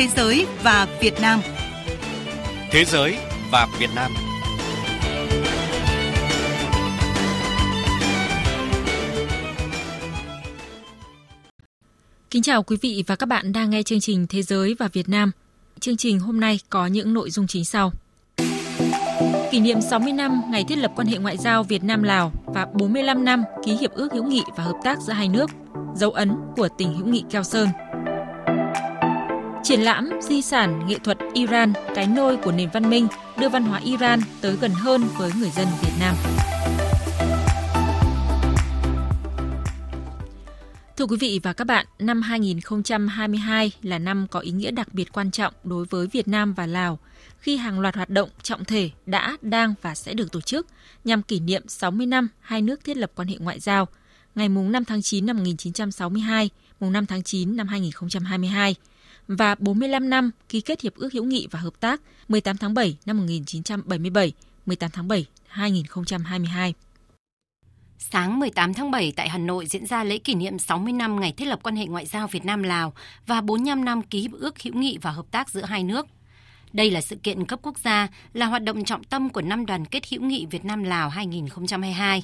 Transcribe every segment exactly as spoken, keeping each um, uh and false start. Thế giới và Việt Nam. Thế giới và Việt Nam. Kính chào quý vị và các bạn đang nghe chương trình Thế giới và Việt Nam. Chương trình hôm nay có những nội dung chính sau. Kỷ niệm sáu mươi năm ngày thiết lập quan hệ ngoại giao Việt Nam-Lào và bốn mươi lăm năm ký hiệp ước hữu nghị và hợp tác giữa hai nước, dấu ấn của tình hữu nghị keo sơn. Triển lãm di sản nghệ thuật Iran, cái nôi của nền văn minh, đưa văn hóa Iran tới gần hơn với người dân Việt Nam. Thưa quý vị và các bạn, năm hai nghìn không trăm hai mươi hai là năm có ý nghĩa đặc biệt quan trọng đối với Việt Nam và Lào, khi hàng loạt hoạt động trọng thể đã, đang và sẽ được tổ chức nhằm kỷ niệm sáu mươi năm hai nước thiết lập quan hệ ngoại giao, ngày năm tháng chín năm một nghìn chín trăm sáu mươi hai, năm tháng chín năm hai nghìn không trăm hai mươi hai, và bốn mươi lăm năm ký kết Hiệp ước Hữu nghị và Hợp tác mười tám tháng bảy năm một nghìn chín trăm bảy mươi bảy, mười tám tháng bảy, hai nghìn không trăm hai mươi hai. Sáng mười tám tháng bảy tại Hà Nội diễn ra lễ kỷ niệm sáu mươi năm ngày thiết lập quan hệ ngoại giao Việt Nam-Lào và bốn mươi lăm năm ký hiệp ước hữu nghị và hợp tác giữa hai nước. Đây là sự kiện cấp quốc gia, là hoạt động trọng tâm của năm đoàn kết hữu nghị Việt Nam-Lào hai nghìn không trăm hai mươi hai.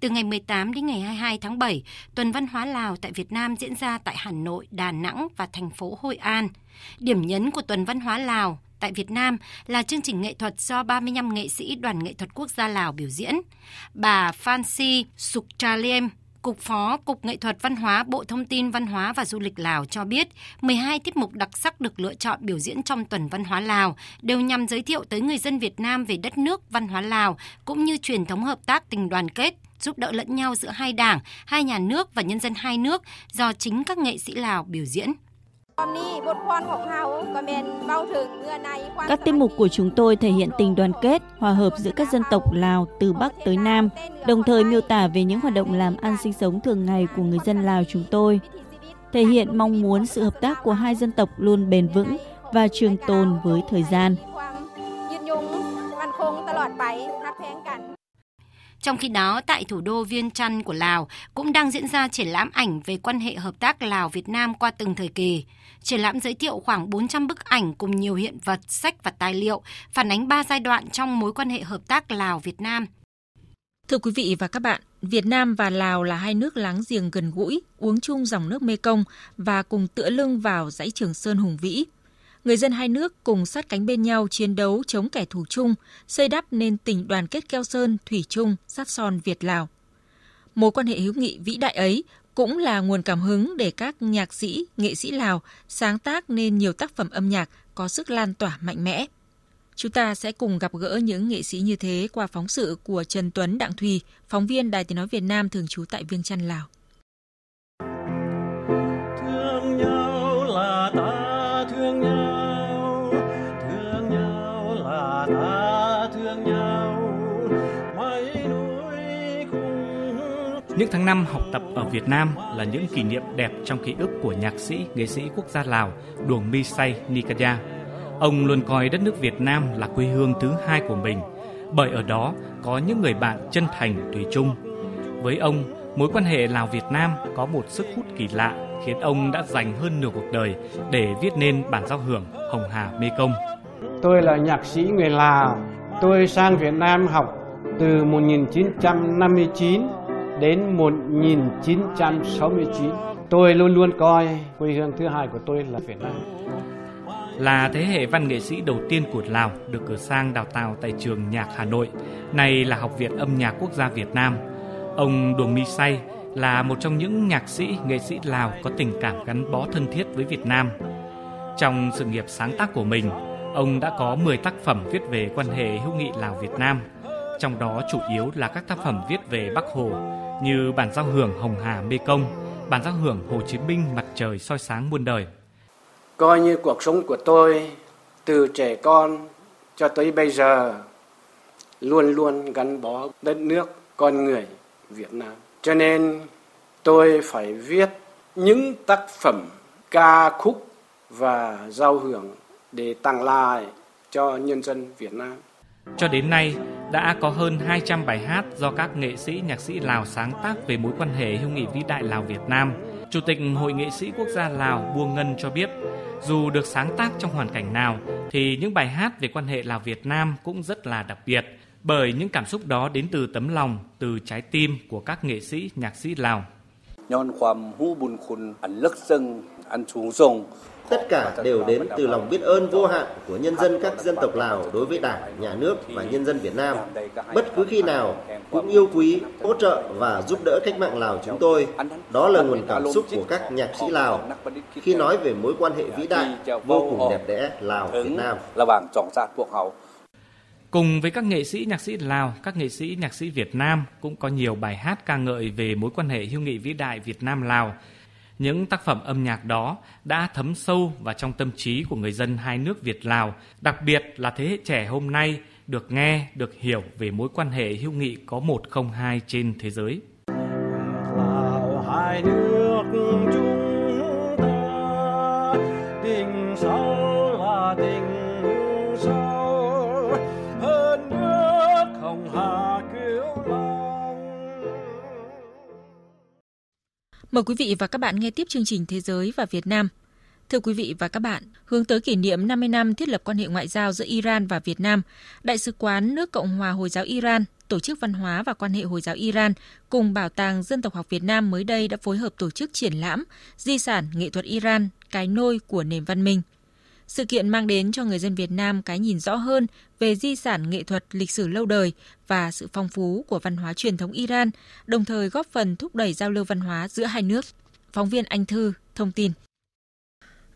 Từ ngày mười tám đến ngày hai mươi hai tháng bảy, tuần văn hóa Lào tại Việt Nam diễn ra tại Hà Nội, Đà Nẵng và thành phố Hội An. Điểm nhấn của tuần văn hóa Lào tại Việt Nam là chương trình nghệ thuật do ba mươi lăm nghệ sĩ Đoàn Nghệ thuật Quốc gia Lào biểu diễn. Bà Phan Si Sucraliem, Cục Phó Cục Nghệ thuật Văn hóa Bộ Thông tin Văn hóa và Du lịch Lào cho biết, mười hai tiết mục đặc sắc được lựa chọn biểu diễn trong tuần văn hóa Lào đều nhằm giới thiệu tới người dân Việt Nam về đất nước, văn hóa Lào cũng như truyền thống hợp tác tình đoàn kết, giúp đỡ lẫn nhau giữa hai đảng, hai nhà nước và nhân dân hai nước do chính các nghệ sĩ Lào biểu diễn. Các tiết mục của chúng tôi thể hiện tình đoàn kết, hòa hợp giữa các dân tộc Lào từ Bắc tới Nam, đồng thời miêu tả về những hoạt động làm ăn sinh sống thường ngày của người dân Lào chúng tôi, thể hiện mong muốn sự hợp tác của hai dân tộc luôn bền vững và trường tồn với thời gian. Trong khi đó, tại thủ đô Viêng Chăn của Lào cũng đang diễn ra triển lãm ảnh về quan hệ hợp tác Lào-Việt Nam qua từng thời kỳ. Triển lãm giới thiệu khoảng bốn trăm bức ảnh cùng nhiều hiện vật, sách và tài liệu, phản ánh ba giai đoạn trong mối quan hệ hợp tác Lào-Việt Nam. Thưa quý vị và các bạn, Việt Nam và Lào là hai nước láng giềng gần gũi, uống chung dòng nước Mekong và cùng tựa lưng vào dãy Trường Sơn hùng vĩ. Người dân hai nước cùng sát cánh bên nhau chiến đấu chống kẻ thù chung, xây đắp nên tình đoàn kết keo sơn, thủy chung, sát son Việt-Lào. Mối quan hệ hữu nghị vĩ đại ấy cũng là nguồn cảm hứng để các nhạc sĩ, nghệ sĩ Lào sáng tác nên nhiều tác phẩm âm nhạc có sức lan tỏa mạnh mẽ. Chúng ta sẽ cùng gặp gỡ những nghệ sĩ như thế qua phóng sự của Trần Tuấn Đặng Thùy, phóng viên Đài Tiếng Nói Việt Nam thường trú tại Viêng Chăn, Lào. Những tháng năm học tập ở Việt Nam là những kỷ niệm đẹp trong ký ức của nhạc sĩ, nghệ sĩ quốc gia Lào Duangmixay Likaya. Ông luôn coi đất nước Việt Nam là quê hương thứ hai của mình, bởi ở đó có những người bạn chân thành, thủy chung. Với ông, mối quan hệ Lào-Việt Nam có một sức hút kỳ lạ khiến ông đã dành hơn nửa cuộc đời để viết nên bản giao hưởng Hồng Hà Mê Công. Tôi là nhạc sĩ người Lào. Tôi sang Việt Nam học từ một nghìn chín trăm năm mươi chín đến một nghìn chín trăm sáu mươi chín. Tôi luôn luôn coi quê hương thứ hai của tôi là Việt Nam. Là thế hệ văn nghệ sĩ đầu tiên của Lào được cử sang đào tạo tại trường nhạc Hà Nội, nay là Học viện Âm nhạc Quốc gia Việt Nam. Ông Duangmixay là một trong những nhạc sĩ, nghệ sĩ Lào có tình cảm gắn bó thân thiết với Việt Nam. Trong sự nghiệp sáng tác của mình, ông đã có mười tác phẩm viết về quan hệ hữu nghị Lào-Việt Nam, trong đó chủ yếu là các tác phẩm viết về Bắc Hồ như bản giao hưởng Hồng Hà Mê Công, bản giao hưởng Hồ Chí Minh mặt trời soi sáng muôn đời. Coi như cuộc sống của tôi từ trẻ con cho tới bây giờ luôn luôn gắn bó đất nước, con người Việt Nam. Cho nên tôi phải viết những tác phẩm ca khúc và giao hưởng để tặng lại cho nhân dân Việt Nam. Cho đến nay, đã có hơn hai trăm bài hát do các nghệ sĩ, nhạc sĩ Lào sáng tác về mối quan hệ hữu nghị vĩ đại Lào-Việt Nam. Chủ tịch Hội Nghệ sĩ Quốc gia Lào Buông Ngân cho biết, dù được sáng tác trong hoàn cảnh nào, thì những bài hát về quan hệ Lào-Việt Nam cũng rất là đặc biệt, bởi những cảm xúc đó đến từ tấm lòng, từ trái tim của các nghệ sĩ, nhạc sĩ Lào. Tất cả đều đến từ lòng biết ơn vô hạn của nhân dân các dân tộc Lào đối với Đảng, Nhà nước và nhân dân Việt Nam. Bất cứ khi nào cũng yêu quý, hỗ trợ và giúp đỡ cách mạng Lào chúng tôi. Đó là nguồn cảm xúc của các nhạc sĩ Lào khi nói về mối quan hệ vĩ đại, vô cùng đẹp đẽ Lào-Việt Nam. Cùng với các nghệ sĩ, nhạc sĩ Lào, các nghệ sĩ, nhạc sĩ Việt Nam cũng có nhiều bài hát ca ngợi về mối quan hệ hữu nghị vĩ đại Việt Nam-Lào. Những tác phẩm âm nhạc đó đã thấm sâu vào trong tâm trí của người dân hai nước Việt-Lào, đặc biệt là thế hệ trẻ hôm nay được nghe, được hiểu về mối quan hệ hữu nghị có một không hai trên thế giới. Lào hai nước chúng ta, tình sâu là tình sâu, hơn nước Hồng Hà Kiều Long. Mời quý vị và các bạn nghe tiếp chương trình Thế giới và Việt Nam. Thưa quý vị và các bạn, hướng tới kỷ niệm năm mươi năm thiết lập quan hệ ngoại giao giữa Iran và Việt Nam, Đại sứ quán nước Cộng hòa Hồi giáo Iran, Tổ chức Văn hóa và Quan hệ Hồi giáo Iran cùng Bảo tàng Dân tộc học Việt Nam mới đây đã phối hợp tổ chức triển lãm Di sản nghệ thuật Iran, cái nôi của nền văn minh. Sự kiện mang đến cho người dân Việt Nam cái nhìn rõ hơn về di sản nghệ thuật lịch sử lâu đời và sự phong phú của văn hóa truyền thống Iran, đồng thời góp phần thúc đẩy giao lưu văn hóa giữa hai nước. Phóng viên Anh Thư thông tin.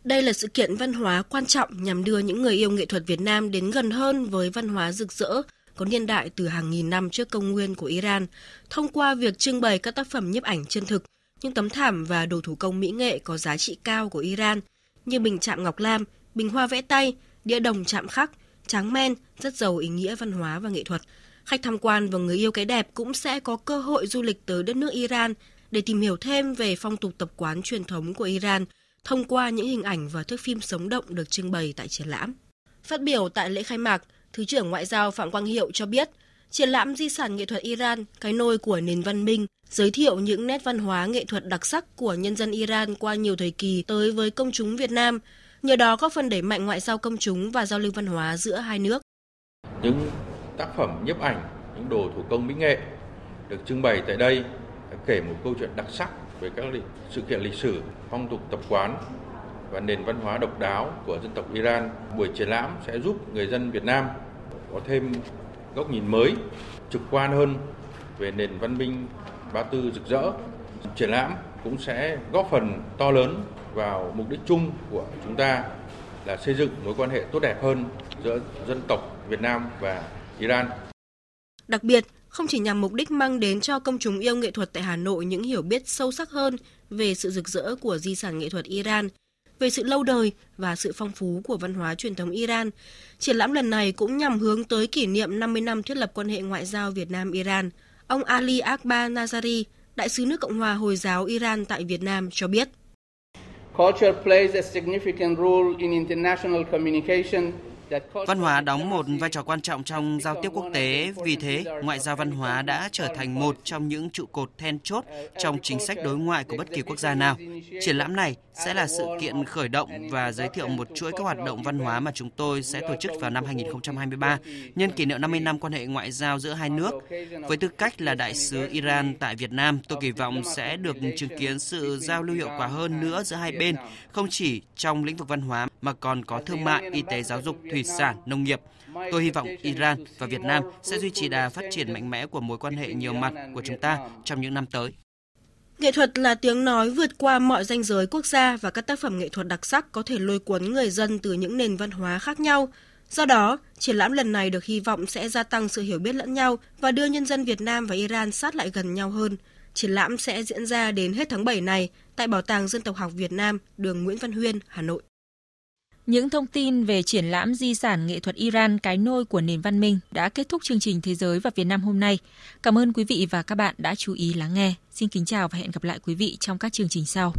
Đây là sự kiện văn hóa quan trọng nhằm đưa những người yêu nghệ thuật Việt Nam đến gần hơn với văn hóa rực rỡ, có niên đại từ hàng nghìn năm trước công nguyên của Iran, thông qua việc trưng bày các tác phẩm nhiếp ảnh chân thực, những tấm thảm và đồ thủ công mỹ nghệ có giá trị cao của Iran, như bình chạm ngọc lam, bình hoa vẽ tay, đĩa đồng chạm khắc, tráng men rất giàu ý nghĩa văn hóa và nghệ thuật. Khách tham quan và người yêu cái đẹp cũng sẽ có cơ hội du lịch tới đất nước Iran để tìm hiểu thêm về phong tục tập quán truyền thống của Iran thông qua những hình ảnh và thước phim sống động được trưng bày tại triển lãm. Phát biểu tại lễ khai mạc, Thứ trưởng Ngoại giao Phạm Quang Hiệu cho biết, triển lãm Di sản nghệ thuật Iran, cái nôi của nền văn minh, giới thiệu những nét văn hóa nghệ thuật đặc sắc của nhân dân Iran qua nhiều thời kỳ tới với công chúng Việt Nam, nhờ đó góp phần đẩy mạnh ngoại giao công chúng và giao lưu văn hóa giữa hai nước. Những tác phẩm nhiếp ảnh, những đồ thủ công mỹ nghệ được trưng bày tại đây kể một câu chuyện đặc sắc về các sự kiện lịch sử, phong tục tập quán và nền văn hóa độc đáo của dân tộc Iran. Buổi triển lãm sẽ giúp người dân Việt Nam có thêm góc nhìn mới, trực quan hơn về nền văn minh Ba Tư rực rỡ. Triển lãm cũng sẽ góp phần to lớn vào mục đích chung của chúng ta là xây dựng mối quan hệ tốt đẹp hơn giữa dân tộc Việt Nam và Iran. Đặc biệt, không chỉ nhằm mục đích mang đến cho công chúng yêu nghệ thuật tại Hà Nội những hiểu biết sâu sắc hơn về sự rực rỡ của di sản nghệ thuật Iran, về sự lâu đời và sự phong phú của văn hóa truyền thống Iran, triển lãm lần này cũng nhằm hướng tới kỷ niệm năm mươi năm thiết lập quan hệ ngoại giao Việt Nam-Iran. Ông Ali Akbar Nazari, Đại sứ nước Cộng hòa Hồi giáo Iran tại Việt Nam cho biết. Văn hóa đóng một vai trò quan trọng trong giao tiếp quốc tế, vì thế ngoại giao văn hóa đã trở thành một trong những trụ cột then chốt trong chính sách đối ngoại của bất kỳ quốc gia nào. Triển lãm này sẽ là sự kiện khởi động và giới thiệu một chuỗi các hoạt động văn hóa mà chúng tôi sẽ tổ chức vào năm hai không hai ba, nhân kỷ niệm năm mươi năm quan hệ ngoại giao giữa hai nước. Với tư cách là đại sứ Iran tại Việt Nam, tôi kỳ vọng sẽ được chứng kiến sự giao lưu hiệu quả hơn nữa giữa hai bên, không chỉ trong lĩnh vực văn hóa mà còn có thương mại, y tế, giáo dục, thủy sản, nông nghiệp. Tôi hy vọng Iran và Việt Nam sẽ duy trì đà phát triển mạnh mẽ của mối quan hệ nhiều mặt của chúng ta trong những năm tới. Nghệ thuật là tiếng nói vượt qua mọi ranh giới quốc gia và các tác phẩm nghệ thuật đặc sắc có thể lôi cuốn người dân từ những nền văn hóa khác nhau. Do đó, triển lãm lần này được hy vọng sẽ gia tăng sự hiểu biết lẫn nhau và đưa nhân dân Việt Nam và Iran sát lại gần nhau hơn. Triển lãm sẽ diễn ra đến hết tháng bảy này tại Bảo tàng Dân tộc học Việt Nam, đường Nguyễn Văn Huyên, Hà Nội. Những thông tin về triển lãm di sản nghệ thuật Iran, cái nôi của nền văn minh đã kết thúc chương trình Thế giới và Việt Nam hôm nay. Cảm ơn quý vị và các bạn đã chú ý lắng nghe. Xin kính chào và hẹn gặp lại quý vị trong các chương trình sau.